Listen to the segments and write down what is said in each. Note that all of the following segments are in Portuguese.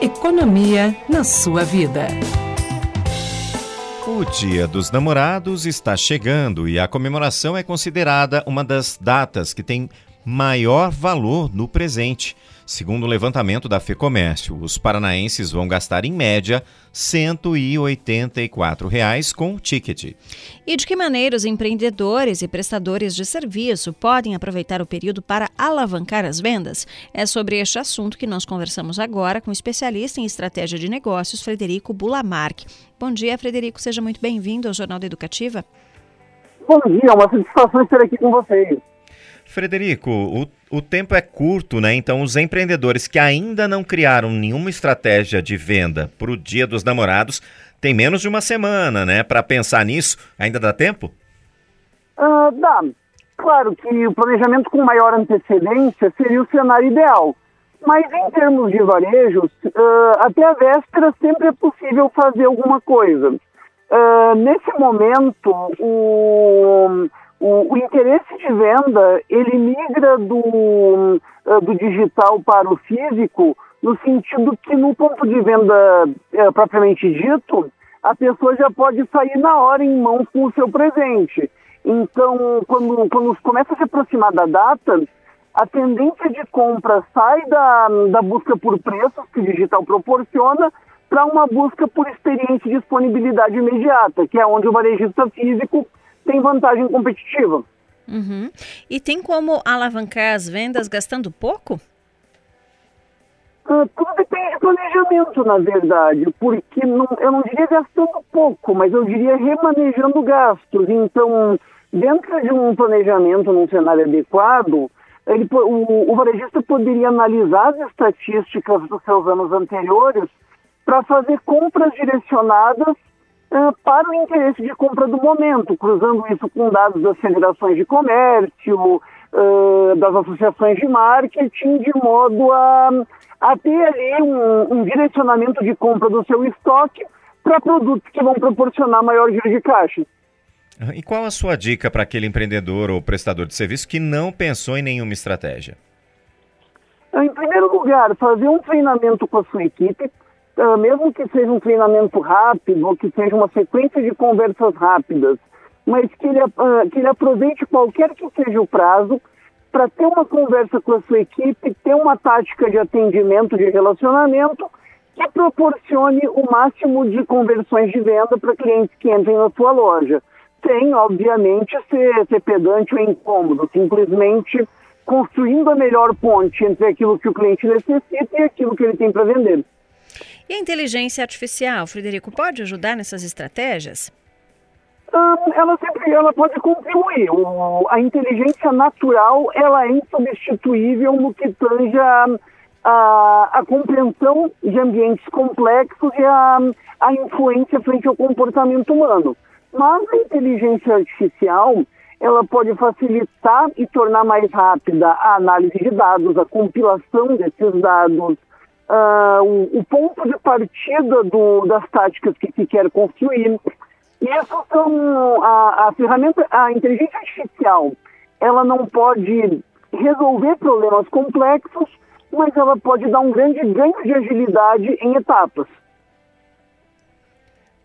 Economia na Sua Vida. O Dia dos Namorados está chegando e a comemoração é considerada uma das datas que tem maior valor no presente. Segundo o levantamento da Fecomércio, os paranaenses vão gastar, em média, R$ 184 reais com o ticket. E de que maneira os empreendedores e prestadores de serviço podem aproveitar o período para alavancar as vendas? É sobre este assunto que nós conversamos agora com o especialista em estratégia de negócios, Frederico Burlamaqui. Bom dia, Frederico. Seja muito bem-vindo ao Jornal da Educativa. Bom dia, é uma satisfação estar aqui com vocês. Frederico, o tempo é curto, né? Então, os empreendedores que ainda não criaram nenhuma estratégia de venda para o Dia dos Namorados têm menos de uma semana, né? Para pensar nisso, ainda dá tempo? Dá. Claro que o planejamento com maior antecedência seria o cenário ideal. Mas em termos de varejos, até a véspera sempre é possível fazer alguma coisa. Nesse momento, o interesse de venda, ele migra do digital para o físico, no sentido que no ponto de venda propriamente dito, a pessoa já pode sair na hora em mãos com o seu presente. Então, quando começa a se aproximar da data, a tendência de compra sai da busca por preços que o digital proporciona para uma busca por experiência e disponibilidade imediata, que é onde o varejista físico tem vantagem competitiva. Uhum. E tem como alavancar as vendas gastando pouco? Tudo depende de planejamento, na verdade, porque eu não diria gastando pouco, mas eu diria remanejando gastos. Então, dentro de um planejamento, num cenário adequado, o varejista poderia analisar as estatísticas dos seus anos anteriores para fazer compras direcionadas para o interesse de compra do momento, cruzando isso com dados das federações de comércio, das associações de marketing, de modo a ter ali um direcionamento de compra do seu estoque para produtos que vão proporcionar maior giro de caixa. E qual a sua dica para aquele empreendedor ou prestador de serviço que não pensou em nenhuma estratégia? Em primeiro lugar, fazer um treinamento com a sua equipe, mesmo que seja um treinamento rápido ou que seja uma sequência de conversas rápidas, mas que ele aproveite qualquer que seja o prazo para ter uma conversa com a sua equipe, ter uma tática de atendimento, de relacionamento, que proporcione o máximo de conversões de venda para clientes que entrem na sua loja. Sem, obviamente, ser pedante ou incômodo, simplesmente construindo a melhor ponte entre aquilo que o cliente necessita e aquilo que ele tem para vender. E a inteligência artificial, Frederico, pode ajudar nessas estratégias? Ela pode contribuir. A inteligência natural, ela é insubstituível no que tange a compreensão de ambientes complexos e a influência frente ao comportamento humano. Mas a inteligência artificial, ela pode facilitar e tornar mais rápida a análise de dados, a compilação desses dados, o ponto de partida das táticas que se quer construir. E essas são a ferramenta. A inteligência artificial, ela não pode resolver problemas complexos, mas ela pode dar um grande ganho de agilidade em etapas.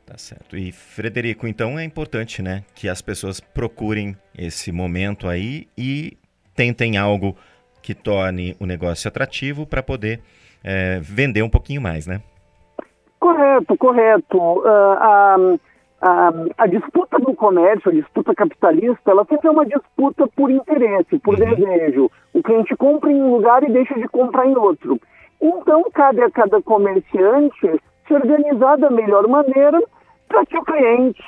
Tá certo. E, Frederico, então é importante, né, que as pessoas procurem esse momento aí e tentem algo que torne o negócio atrativo para poder vender um pouquinho mais, né? Correto. A disputa do comércio, a disputa capitalista, ela sempre é uma disputa por interesse, por desejo. O cliente compra em um lugar e deixa de comprar em outro. Então, cabe a cada comerciante se organizar da melhor maneira para que o cliente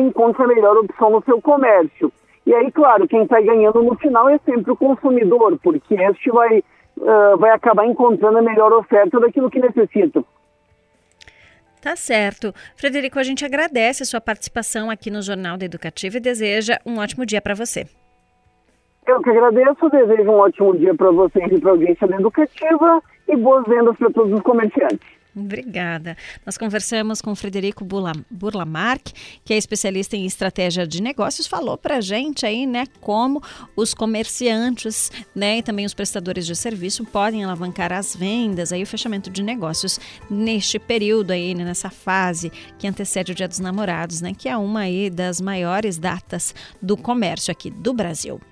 encontre a melhor opção no seu comércio. E aí, claro, quem sai ganhando no final é sempre o consumidor, porque este vai acabar encontrando a melhor oferta daquilo que necessita. Tá certo. Frederico, a gente agradece a sua participação aqui no Jornal da Educativa e deseja um ótimo dia para você. Eu que agradeço, desejo um ótimo dia para vocês e para a audiência da Educativa e boas vendas para todos os comerciantes. Obrigada. Nós conversamos com o Frederico Burlamaqui, que é especialista em estratégia de negócios, falou para a gente aí, né, como os comerciantes, né, e também os prestadores de serviço podem alavancar as vendas, aí o fechamento de negócios neste período aí, né, nessa fase que antecede o Dia dos Namorados, né, que é uma aí das maiores datas do comércio aqui do Brasil.